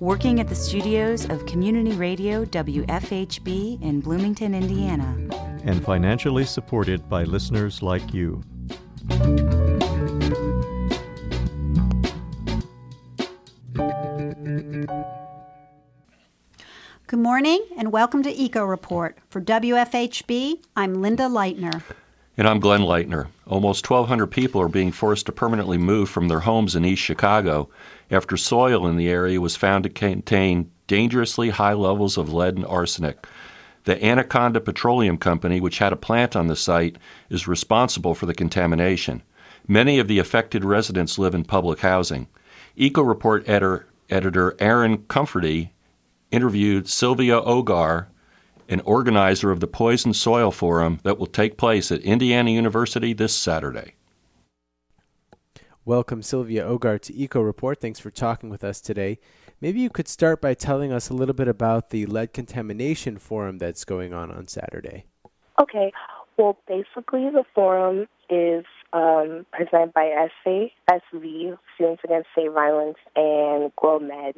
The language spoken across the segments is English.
working at the studios of Community Radio WFHB in Bloomington, Indiana, and financially supported by listeners like you. Good morning and welcome to Eco Report. For WFHB, I'm Linda Leitner. And I'm Glenn Leitner. Almost 1,200 people are being forced to permanently move from their homes in East Chicago after soil in the area was found to contain dangerously high levels of lead and arsenic. The Anaconda Petroleum Company, which had a plant on the site, is responsible for the contamination. Many of the affected residents live in public housing. Eco Report editor Aaron Comforty interviewed Sylvia Ogar, an organizer of the Poison Soil Forum that will take place at Indiana University this Saturday. Welcome, Sylvia Ogar, to Eco Report. Thanks for talking with us today. Maybe you could start by telling us a little bit about the lead contamination forum that's going on Saturday. Okay. Well, basically the forum is presented by SV, Students Against State Violence, and GloMed,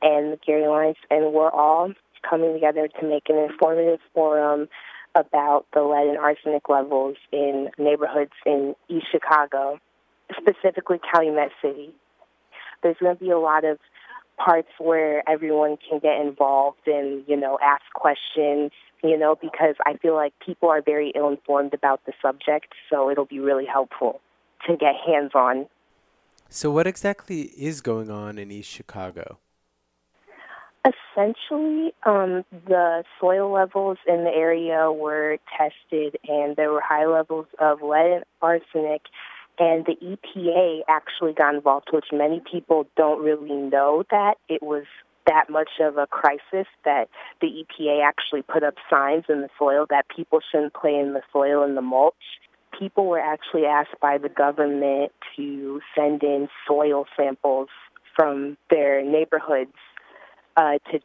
and Gary Lawrence, and We're All, coming together to make an informative forum about the lead and arsenic levels in neighborhoods in East Chicago, specifically Calumet City. There's going to be a lot of parts where everyone can get involved and, ask questions, because I feel like people are very ill-informed about the subject, so it'll be really helpful to get hands-on. So what exactly is going on in East Chicago? Essentially, the soil levels in the area were tested, and there were high levels of lead and arsenic, and the EPA actually got involved, which many people don't really know that it was that much of a crisis that the EPA actually put up signs in the soil that people shouldn't play in the soil and the mulch. People were actually asked by the government to send in soil samples from their neighborhoods to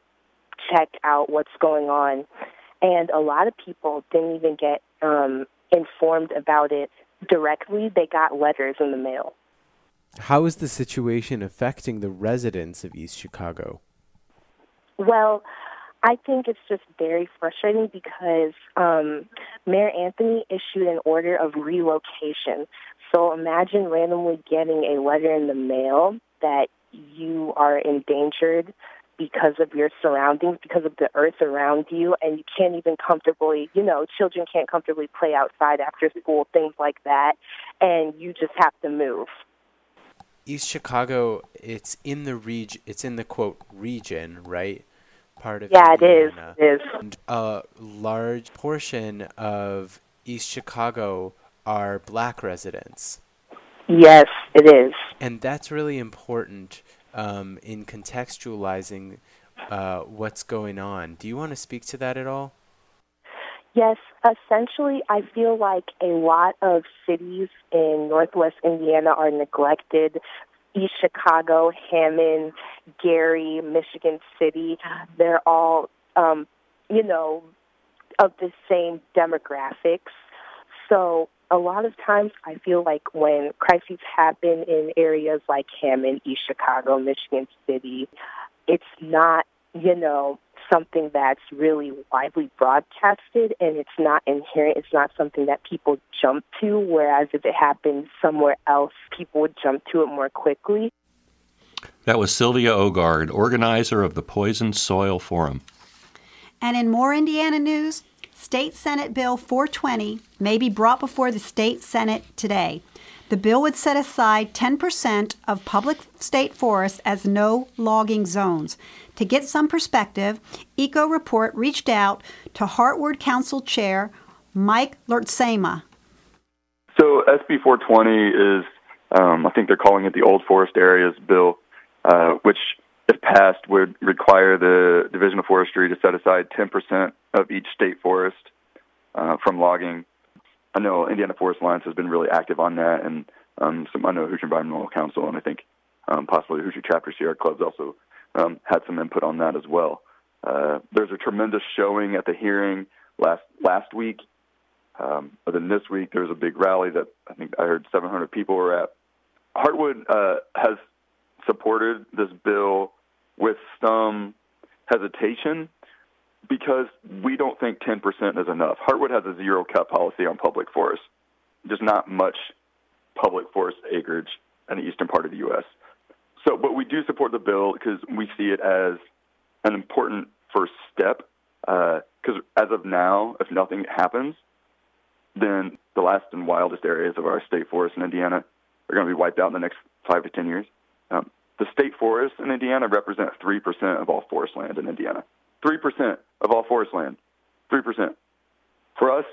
check out what's going on. And a lot of people didn't even get informed about it directly. They got letters in the mail. How is the situation affecting the residents of East Chicago? Well, I think it's just very frustrating because Mayor Anthony issued an order of relocation. So imagine randomly getting a letter in the mail that you are endangered because of your surroundings, because of the earth around you, and you can't even comfortably, children can't comfortably play outside after school, things like that, and you just have to move. East Chicago, it's in the quote region, right? Part of Indiana. It is. And a large portion of East Chicago are Black residents. Yes, it is. And that's really important in contextualizing what's going on. Do you want to speak to that at all? Yes. Essentially, I feel like a lot of cities in Northwest Indiana are neglected. East Chicago, Hammond, Gary, Michigan City, they're all, of the same demographics. So a lot of times I feel like when crises happen in areas like Hammond, East Chicago, Michigan City, it's not, something that's really widely broadcasted, and it's not inherent. It's not something that people jump to, whereas if it happens somewhere else, people would jump to it more quickly. That was Sylvia Ogar, an organizer of the Poison Soil Forum. And in more Indiana news, State Senate Bill 420 may be brought before the State Senate today. The bill would set aside 10% of public state forests as no logging zones. To get some perspective, Eco Report reached out to Heartwood Council Chair Mike Lertsema. So SB 420 is, I think they're calling it the Old Forest Areas Bill, which if passed, would require the Division of Forestry to set aside 10% of each state forest from logging. I know Indiana Forest Alliance has been really active on that, and I know Hoosier Environmental Council, and I think possibly Hoosier Chapter Sierra Club's also had some input on that as well. There's a tremendous showing at the hearing last week. But then this week, there's a big rally that I think I heard 700 people were at. Hartwood has supported this bill with some hesitation because we don't think 10% is enough. Hartwood has a zero-cut policy on public forests. There's not much public forest acreage in the eastern part of the U.S. So, but we do support the bill because we see it as an important first step because as of now, if nothing happens, then the last and wildest areas of our state forests in Indiana are going to be wiped out in the next 5 to 10 years. The state forests in Indiana represent 3% of all forest land in Indiana. 3% of all forest land. 3%. For us,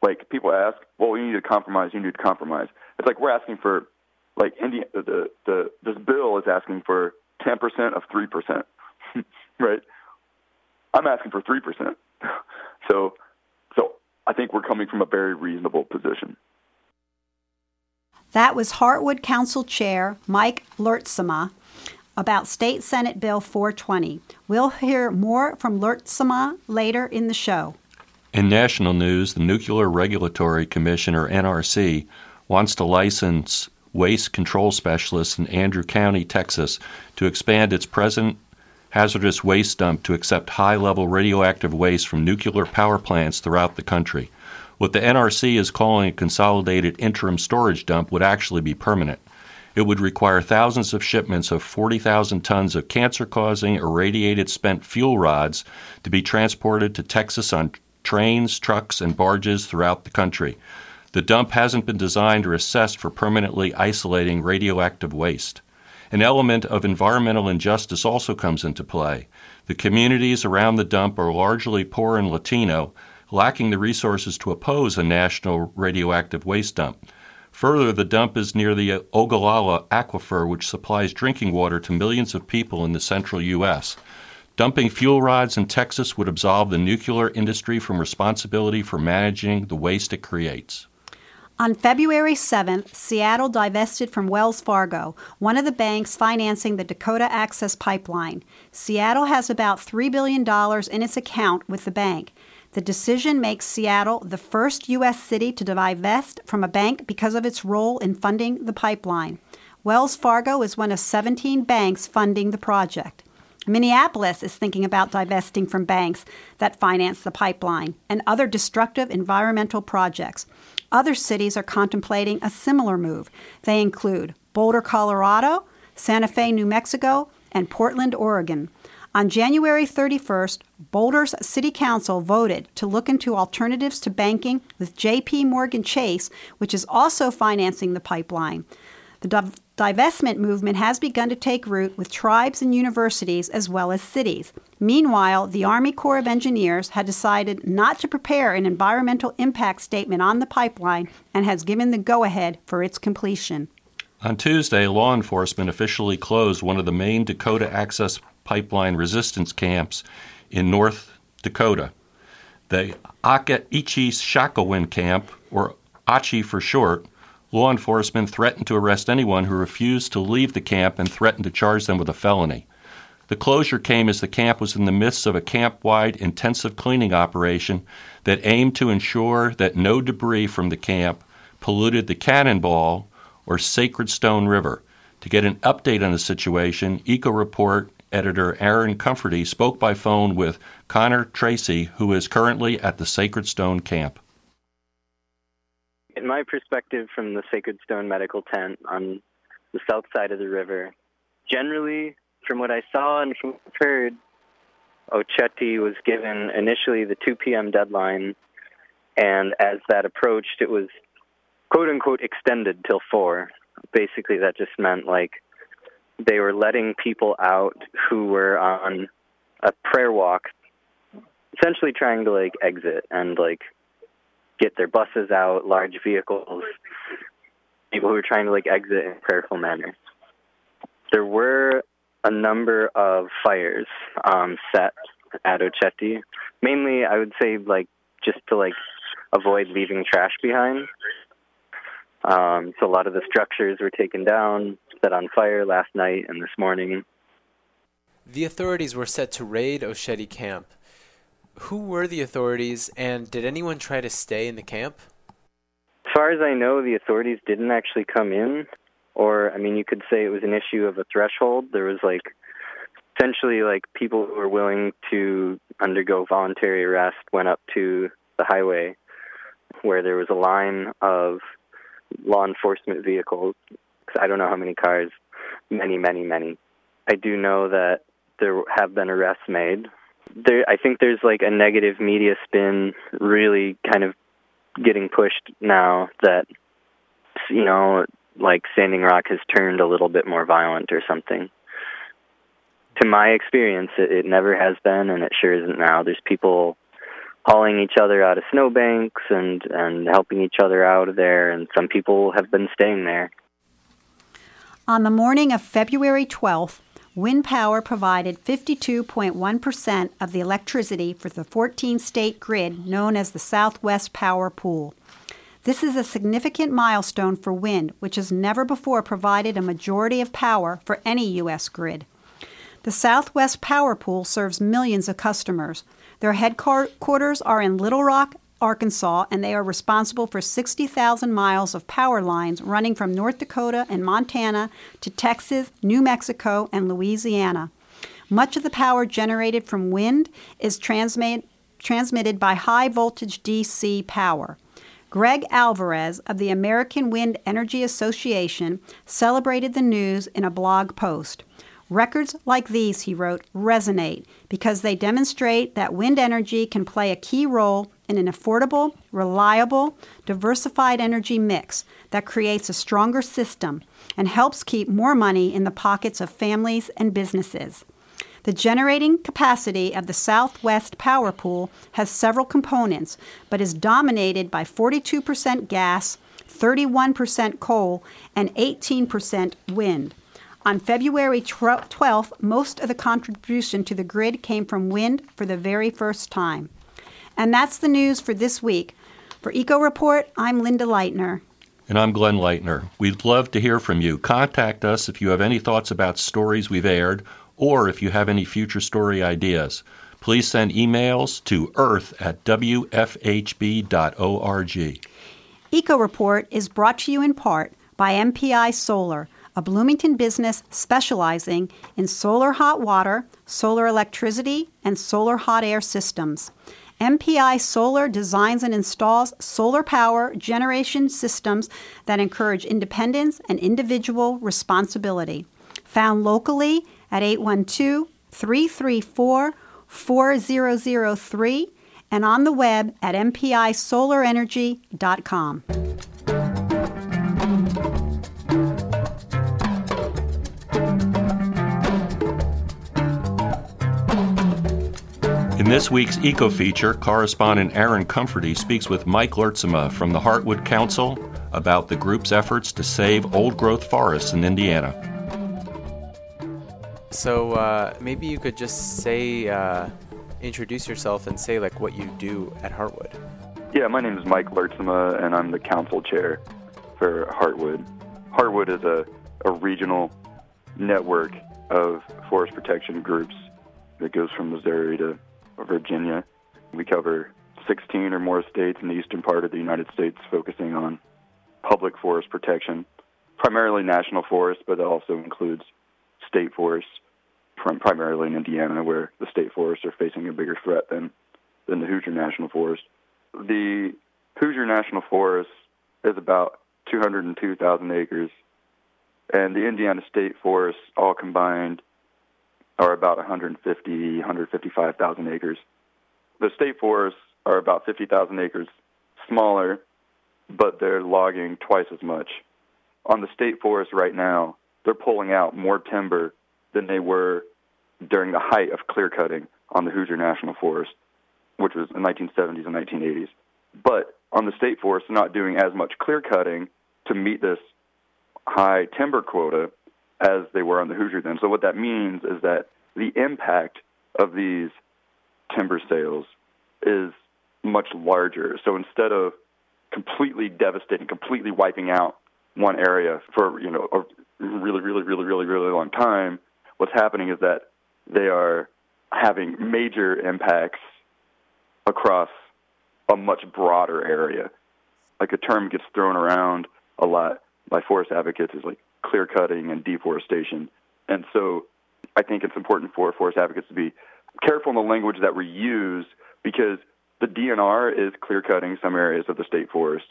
like, people ask, well, you need to compromise. It's like we're asking for, like, this bill is asking for 10% of 3%, right? I'm asking for 3%. So I think we're coming from a very reasonable position. That was Hartwood Council Chair Mike Lertzema about State Senate Bill 420. We'll hear more from Lertzema later in the show. In national news, the Nuclear Regulatory Commission, or NRC, wants to license Waste Control Specialists in Andrew County, Texas, to expand its present hazardous waste dump to accept high-level radioactive waste from nuclear power plants throughout the country. What the NRC is calling a consolidated interim storage dump would actually be permanent. It would require thousands of shipments of 40,000 tons of cancer-causing irradiated spent fuel rods to be transported to Texas on trains, trucks, and barges throughout the country. The dump hasn't been designed or assessed for permanently isolating radioactive waste. An element of environmental injustice also comes into play. The communities around the dump are largely poor and Latino, lacking the resources to oppose a national radioactive waste dump. Further, the dump is near the Ogallala Aquifer, which supplies drinking water to millions of people in the central U.S. Dumping fuel rods in Texas would absolve the nuclear industry from responsibility for managing the waste it creates. On February 7th, Seattle divested from Wells Fargo, one of the banks financing the Dakota Access Pipeline. Seattle has about $3 billion in its account with the bank. The decision makes Seattle the first U.S. city to divest from a bank because of its role in funding the pipeline. Wells Fargo is one of 17 banks funding the project. Minneapolis is thinking about divesting from banks that finance the pipeline and other destructive environmental projects. Other cities are contemplating a similar move. They include Boulder, Colorado, Santa Fe, New Mexico, and Portland, Oregon. On January 31st, Boulder's City Council voted to look into alternatives to banking with J.P. Morgan Chase, which is also financing the pipeline. The divestment movement has begun to take root with tribes and universities as well as cities. Meanwhile, the Army Corps of Engineers had decided not to prepare an environmental impact statement on the pipeline and has given the go-ahead for its completion. On Tuesday, law enforcement officially closed one of the main Dakota Access Pipeline resistance camps in North Dakota. The Oceti Sakowin Camp, or Ochi for short, law enforcement threatened to arrest anyone who refused to leave the camp and threatened to charge them with a felony. The closure came as the camp was in the midst of a camp-wide intensive cleaning operation that aimed to ensure that no debris from the camp polluted the Cannonball or Sacred Stone River. To get an update on the situation, Eco Report editor Aaron Comforty spoke by phone with Connor Tracy, who is currently at the Sacred Stone Camp. In my perspective from the Sacred Stone medical tent on the south side of the river, generally, from what I saw and from what I've heard, Oceti was given initially the 2 p.m. deadline, and as that approached, it was quote-unquote extended till 4. Basically, that just meant, like, they were letting people out who were on a prayer walk, essentially trying to, like, exit and, like, get their buses out, large vehicles, people who were trying to, like, exit in a prayerful manner. There were a number of fires set at Oceti. Mainly, I would say, just to, avoid leaving trash behind. So a lot of the structures were taken down, set on fire last night and this morning. The authorities were set to raid Oceti Camp. Who were the authorities, and did anyone try to stay in the camp? As far as I know, the authorities didn't actually come in. Or, you could say it was an issue of a threshold. There was, essentially, people who were willing to undergo voluntary arrest went up to the highway where there was a line of law enforcement vehicles. I don't know how many cars. Many, many, many. I do know that there have been arrests made. I think there's, a negative media spin really kind of getting pushed now that, Standing Rock has turned a little bit more violent or something. To my experience, it never has been, and it sure isn't now. There's people hauling each other out of snowbanks and helping each other out of there, and some people have been staying there. On the morning of February 12th, wind power provided 52.1% of the electricity for the 14-state grid known as the Southwest Power Pool. This is a significant milestone for wind, which has never before provided a majority of power for any U.S. grid. The Southwest Power Pool serves millions of customers. Their headquarters are in Little Rock, Arkansas, and they are responsible for 60,000 miles of power lines running from North Dakota and Montana to Texas, New Mexico, and Louisiana. Much of the power generated from wind is transmitted by high-voltage DC power. Greg Alvarez of the American Wind Energy Association celebrated the news in a blog post. Records like these, he wrote, resonate because they demonstrate that wind energy can play a key role in an affordable, reliable, diversified energy mix that creates a stronger system and helps keep more money in the pockets of families and businesses. The generating capacity of the Southwest Power Pool has several components, but is dominated by 42% gas, 31% coal, and 18% wind. On February 12th, most of the contribution to the grid came from wind for the very first time. And that's the news for this week. For Eco Report, I'm Linda Leitner. And I'm Glenn Leitner. We'd love to hear from you. Contact us if you have any thoughts about stories we've aired or if you have any future story ideas. Please send emails to earth@wfhb.org. Eco Report is brought to you in part by MPI Solar, a Bloomington business specializing in solar hot water, solar electricity, and solar hot air systems. MPI Solar designs and installs solar power generation systems that encourage independence and individual responsibility. Found locally at 812-334-4003 and on the web at mpisolarenergy.com. In this week's Eco Feature, correspondent Aaron Comforty speaks with Mike Lertzema from the Heartwood Council about the group's efforts to save old-growth forests in Indiana. So maybe you could just say, introduce yourself and say what you do at Heartwood. Yeah, my name is Mike Lertzema, and I'm the council chair for Heartwood. Heartwood is a regional network of forest protection groups that goes from Missouri to Virginia. We cover 16 or more states in the eastern part of the United States, focusing on public forest protection, primarily national forests, but it also includes state forests, primarily in Indiana, where the state forests are facing a bigger threat than the Hoosier National Forest. The Hoosier National Forest is about 202,000 acres, and the Indiana state forests, all combined, are about 155,000 acres. The state forests are about 50,000 acres smaller, but they're logging twice as much. On the state forest right now, they're pulling out more timber than they were during the height of clear-cutting on the Hoosier National Forest, which was in the 1970s and 1980s. But on the state forest, they're not doing as much clear-cutting to meet this high timber quota as they were on the Hoosier then. So what that means is that the impact of these timber sales is much larger. So instead of completely devastating, completely wiping out one area for, you know, a really long time, what's happening is that they are having major impacts across a much broader area. Like, a term gets thrown around a lot by forest advocates is like clear cutting and deforestation. And so I think it's important for forest advocates to be careful in the language that we use, because the DNR is clear cutting some areas of the state forest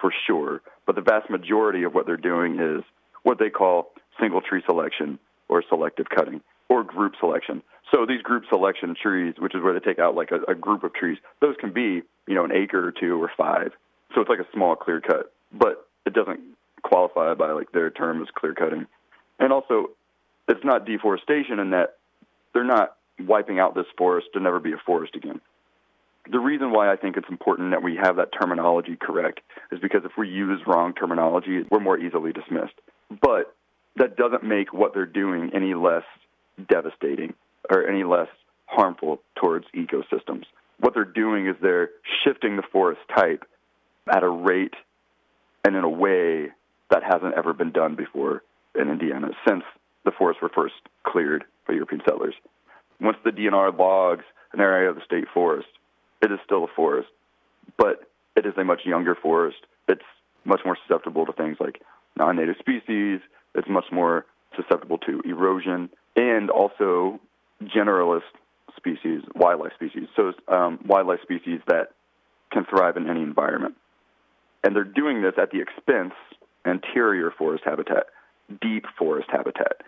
for sure, but the vast majority of what they're doing is what they call single tree selection or selective cutting or group selection. So these group selection trees, which is where they take out like a group of trees, those can be, you know, an acre or two or five. So it's like a small clear cut, but it doesn't qualify by like their term as clear cutting. And also, it's not deforestation in that they're not wiping out this forest to never be a forest again. The reason why I think it's important that we have that terminology correct is because if we use wrong terminology, we're more easily dismissed. But that doesn't make what they're doing any less devastating or any less harmful towards ecosystems. What they're doing is they're shifting the forest type at a rate and in a way that hasn't ever been done before in Indiana since the forests were first cleared by European settlers. Once the DNR logs an area of the state forest, it is still a forest, but it is a much younger forest. It's much more susceptible to things like non-native species. It's much more susceptible to erosion and also generalist species, wildlife species. So wildlife species that can thrive in any environment. And they're doing this at the expense of interior forest habitat, deep forest habitat.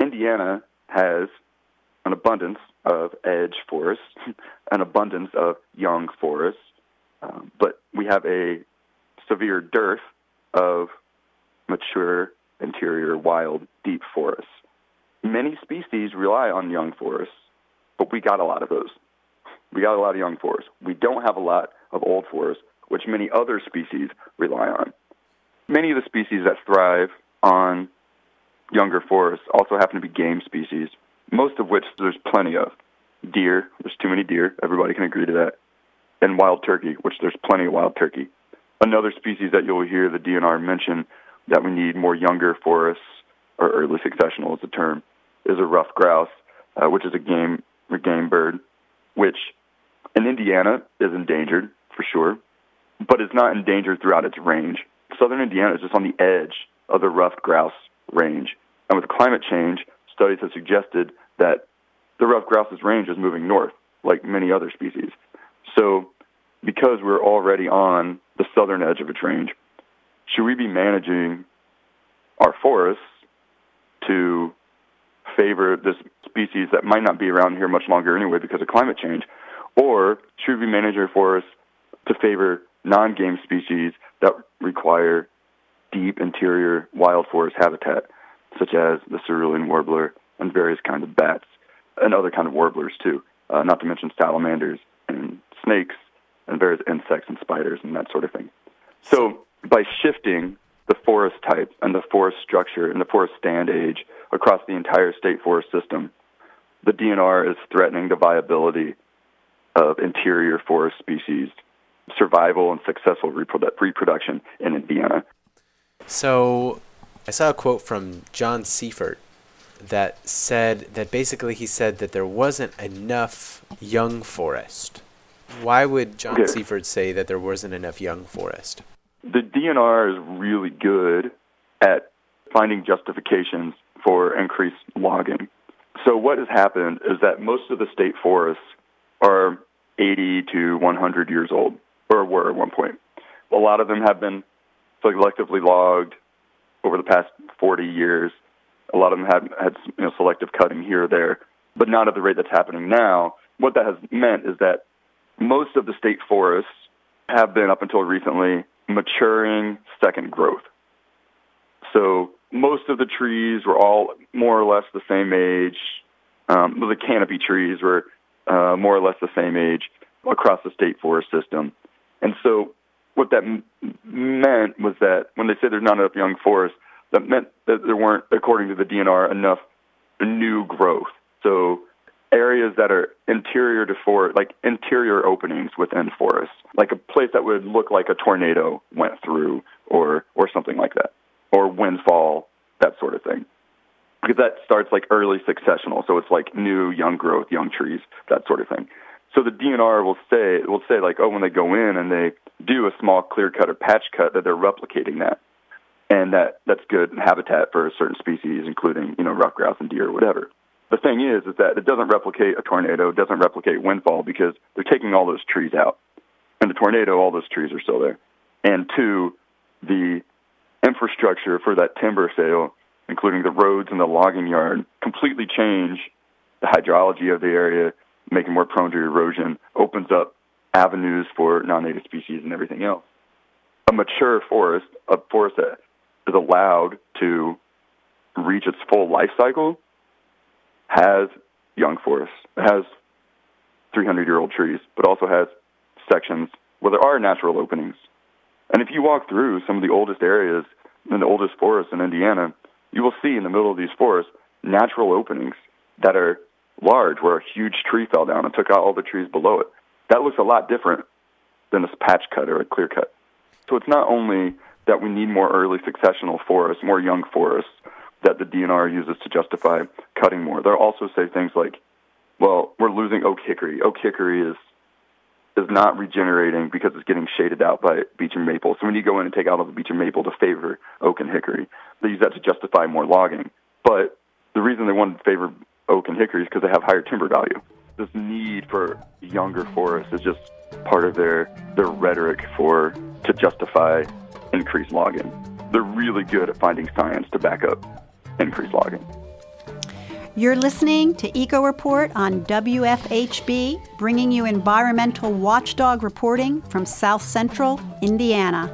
Indiana has an abundance of edge forests, an abundance of young forests, but we have a severe dearth of mature, interior, wild, deep forests. Many species rely on young forests, but we got a lot of those. We got a lot of young forests. We don't have a lot of old forests, which many other species rely on. Many of the species that thrive on younger forests also happen to be game species, most of which there's plenty of. Deer, there's too many deer, everybody can agree to that. And wild turkey, which there's plenty of wild turkey. Another species that you'll hear the DNR mention that we need more younger forests, or early successional is the term, is a rough grouse, which is a game bird, which in Indiana is endangered for sure, but it's not endangered throughout its range. Southern Indiana is just on the edge of the rough grouse range. And with climate change, studies have suggested that the ruffed grouse's range is moving north, like many other species. So because we're already on the southern edge of its range, should we be managing our forests to favor this species that might not be around here much longer anyway because of climate change? Or should we manage our forests to favor non-game species that require deep interior wild forest habitat, such as the cerulean warbler and various kinds of bats, and other kind of warblers too, not to mention salamanders and snakes and various insects and spiders and that sort of thing. So by shifting the forest type and the forest structure and the forest stand age across the entire state forest system, the DNR is threatening the viability of interior forest species, survival, and successful reproduction in Indiana. So I saw a quote from John Seifert that said that basically he said that there wasn't enough young forest. Why would John Seifert say that there wasn't enough young forest? The DNR is really good at finding justifications for increased logging. So what has happened is that most of the state forests are 80 to 100 years old, or were at one point. A lot of them have been selectively logged over the past 40 years. A lot of them have had, you know, selective cutting here or there, but not at the rate that's happening now. What that has meant is that most of the state forests have been, up until recently, maturing second growth. So most of the trees were all more or less the same age. The canopy trees were more or less the same age across the state forest system. And so what that meant was that when they say there's not enough young forests, that meant that there weren't, according to the DNR, enough new growth. So areas that are interior to forest, like interior openings within forests, like a place that would look like a tornado went through or something like that, or windfall, that sort of thing. Because that starts like early successional, so it's like new, young growth, young trees, that sort of thing. So the DNR will say like, oh, when they go in and they do a small clear cut or patch cut, that they're replicating that. And that's good habitat for a certain species, including, rock grouse and deer or whatever. The thing is that it doesn't replicate a tornado, it doesn't replicate windfall, because they're taking all those trees out. And the tornado, all those trees are still there. And two, the infrastructure for that timber sale, including the roads and the logging yard, completely change the hydrology of the area, making more prone to erosion, opens up avenues for non-native species and everything else. A mature forest, a forest that is allowed to reach its full life cycle, has young forests. It has 300-year-old trees, but also has sections where there are natural openings. And if you walk through some of the oldest areas and the oldest forests in Indiana, you will see in the middle of these forests natural openings that are large, where a huge tree fell down and took out all the trees below it. That looks a lot different than this patch cut or a clear cut. So it's not only that we need more early successional forests, more young forests, that the DNR uses to justify cutting more. They'll also say things like, well, we're losing oak hickory. Oak hickory is not regenerating because it's getting shaded out by beech and maple. So we need to go in and take out all the beech and maple to favor oak and hickory. They use that to justify more logging. But the reason they wanted to favor oak and hickory is because they have higher timber value. This need for younger forests is just part of their rhetoric to justify increased logging. They're really good at finding science to back up increased logging. You're listening to Eco Report on WFHB, bringing you environmental watchdog reporting from South Central Indiana.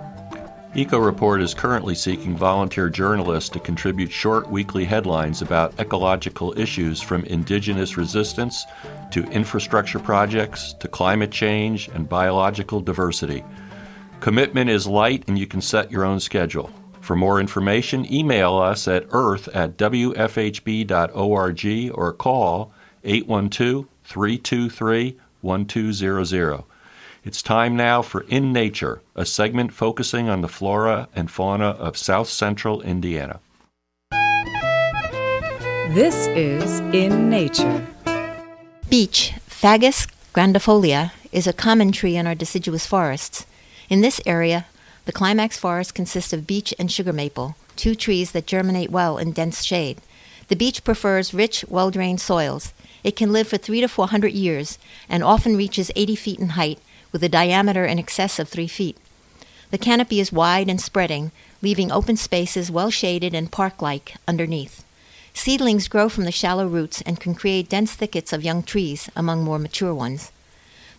Eco Report is currently seeking volunteer journalists to contribute short weekly headlines about ecological issues, from indigenous resistance to infrastructure projects to climate change and biological diversity. Commitment is light, and you can set your own schedule. For more information, email us at earth@wfhb.org or call 812-323-1200. It's time now for In Nature, a segment focusing on the flora and fauna of South Central Indiana. This is In Nature. Beech, Fagus grandifolia, is a common tree in our deciduous forests. In this area, the climax forest consists of beech and sugar maple, two trees that germinate well in dense shade. The beech prefers rich, well-drained soils. It can live for 300 to 400 years and often reaches 80 feet in height, with a diameter in excess of 3 feet. The canopy is wide and spreading, leaving open spaces well-shaded and park-like underneath. Seedlings grow from the shallow roots and can create dense thickets of young trees among more mature ones.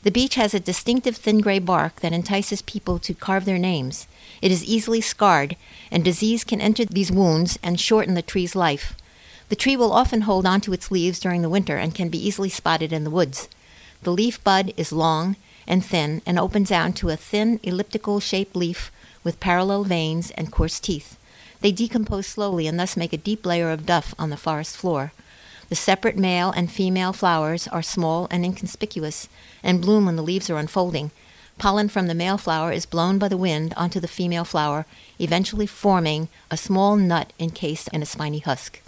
The beech has a distinctive thin gray bark that entices people to carve their names. It is easily scarred, and disease can enter these wounds and shorten the tree's life. The tree will often hold onto its leaves during the winter and can be easily spotted in the woods. The leaf bud is long and thin and opens out into a thin, elliptical-shaped leaf with parallel veins and coarse teeth. They decompose slowly and thus make a deep layer of duff on the forest floor. The separate male and female flowers are small and inconspicuous and bloom when the leaves are unfolding. Pollen from the male flower is blown by the wind onto the female flower, eventually forming a small nut encased in a spiny husk.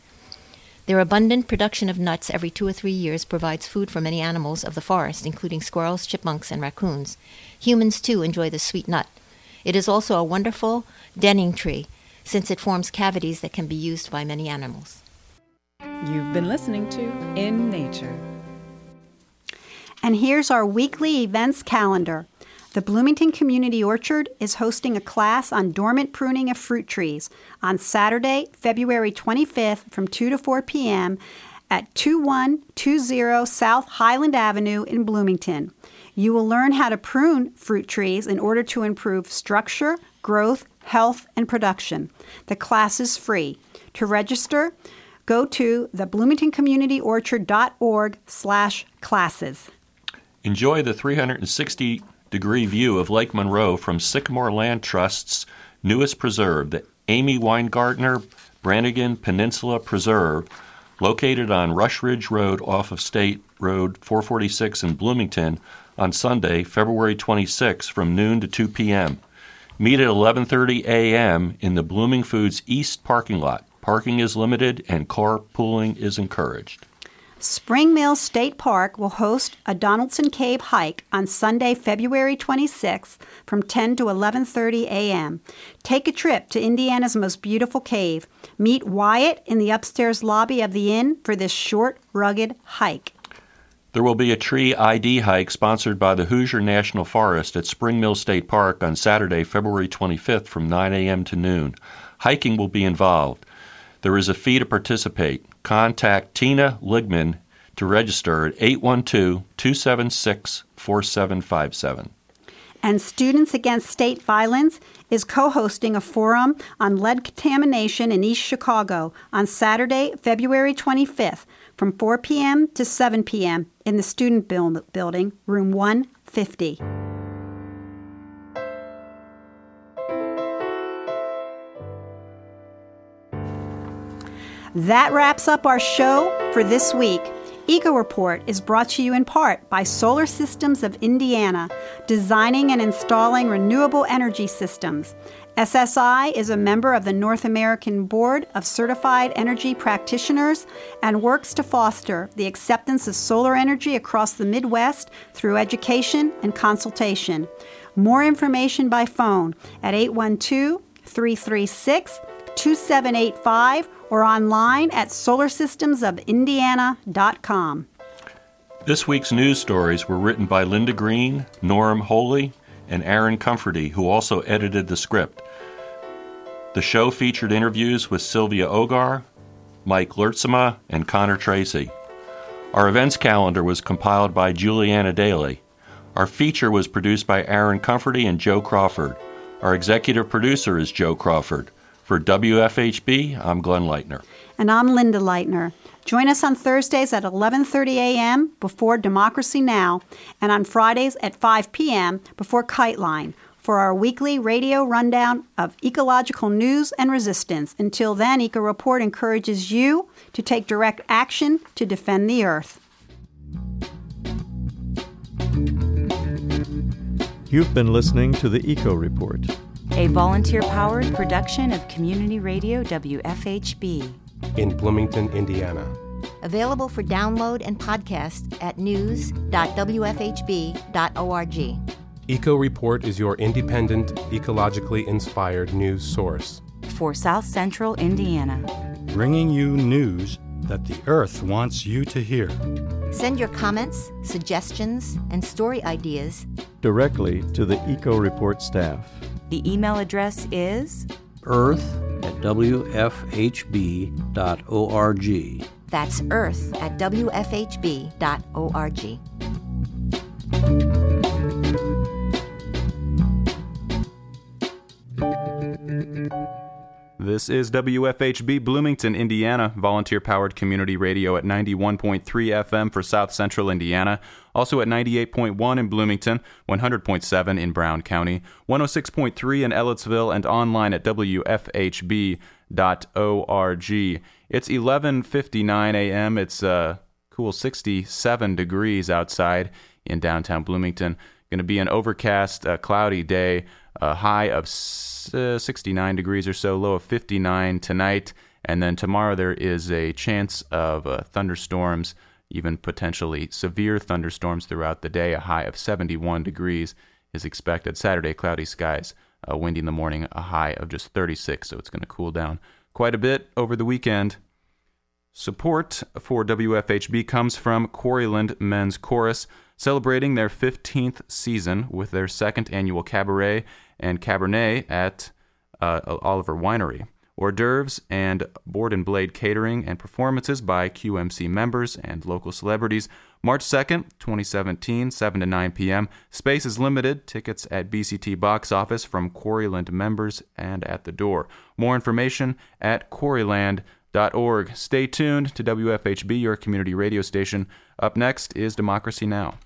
Their abundant production of nuts every 2 or 3 years provides food for many animals of the forest, including squirrels, chipmunks, and raccoons. Humans, too, enjoy the sweet nut. It is also a wonderful denning tree, since it forms cavities that can be used by many animals. You've been listening to In Nature. And here's our weekly events calendar. The Bloomington Community Orchard is hosting a class on dormant pruning of fruit trees on Saturday, February 25th from 2 to 4 p.m. at 2120 South Highland Avenue in Bloomington. You will learn how to prune fruit trees in order to improve structure, growth, health, and production. The class is free. To register, go to thebloomingtoncommunityorchard.org/classes. Enjoy the 360-degree view of Lake Monroe from Sycamore Land Trust's newest preserve, the Amy Weingartner Brannigan Peninsula Preserve, located on Rush Ridge Road off of State Road 446 in Bloomington on Sunday, February 26, from noon to 2 p.m. Meet at 11:30 a.m. in the Blooming Foods East parking lot. Parking is limited and carpooling is encouraged. Spring Mill State Park will host a Donaldson Cave hike on Sunday, February 26th from 10 to 11:30 a.m. Take a trip to Indiana's most beautiful cave. Meet Wyatt in the upstairs lobby of the inn for this short, rugged hike. There will be a tree ID hike sponsored by the Hoosier National Forest at Spring Mill State Park on Saturday, February 25th from 9 a.m. to noon. Hiking will be involved. There is a fee to participate. Contact Tina Ligman to register at 812-276-4757. And Students Against State Violence is co-hosting a forum on lead contamination in East Chicago on Saturday, February 25th from 4 p.m. to 7 p.m. in the Student Building, Room 150. That wraps up our show for this week. Eco Report is brought to you in part by Solar Systems of Indiana, designing and installing renewable energy systems. SSI is a member of the North American Board of Certified Energy Practitioners and works to foster the acceptance of solar energy across the Midwest through education and consultation. More information by phone at 812-336-2785 or online at solarsystemsofindiana.com. This week's news stories were written by Linda Green, Norm Holy, and Aaron Comforty, who also edited the script. The show featured interviews with Sylvia Ogar, Mike Lertzema, and Connor Tracy. Our events calendar was compiled by Juliana Daly. Our feature was produced by Aaron Comforty and Joe Crawford. Our executive producer is Joe Crawford. For WFHB, I'm Glenn Leitner. And I'm Linda Leitner. Join us on Thursdays at 11:30 a.m. before Democracy Now! And on Fridays at 5 p.m. before Kite Line for our weekly radio rundown of ecological news and resistance. Until then, Eco Report encourages you to take direct action to defend the earth. You've been listening to the Eco Report, a volunteer-powered production of Community Radio WFHB in Bloomington, Indiana. Available for download and podcast at news.wfhb.org. Eco Report is your independent, ecologically inspired news source for South Central Indiana, bringing you news that the Earth wants you to hear. Send your comments, suggestions, and story ideas directly to the Eco Report staff. The email address is earth@wfhb.org. That's earth@wfhb.org. This is WFHB Bloomington, Indiana, volunteer-powered community radio at 91.3 FM for South Central Indiana, also at 98.1 in Bloomington, 100.7 in Brown County, 106.3 in Ellettsville, and online at wfhb.org. It's 11:59 a.m. It's a cool 67 degrees outside in downtown Bloomington. Going to be an overcast, cloudy day, a high of 69 degrees or so, low of 59 tonight, and then tomorrow there is a chance of thunderstorms, even potentially severe thunderstorms throughout the day. A high of 71 degrees is expected. Saturday, cloudy skies, windy in the morning, a high of just 36, so it's going to cool down quite a bit over the weekend. Support for WFHB comes from Quarryland Men's Chorus, celebrating their 15th season with their second annual cabaret and Cabernet at Oliver Winery. Hors d'oeuvres and board and blade catering and performances by QMC members and local celebrities. March 2nd, 2017, 7 to 9 p.m. Space is limited. Tickets at BCT box office from Quarryland members and at the door. More information at quarryland.org. Stay tuned to WFHB, your community radio station. Up next is Democracy Now!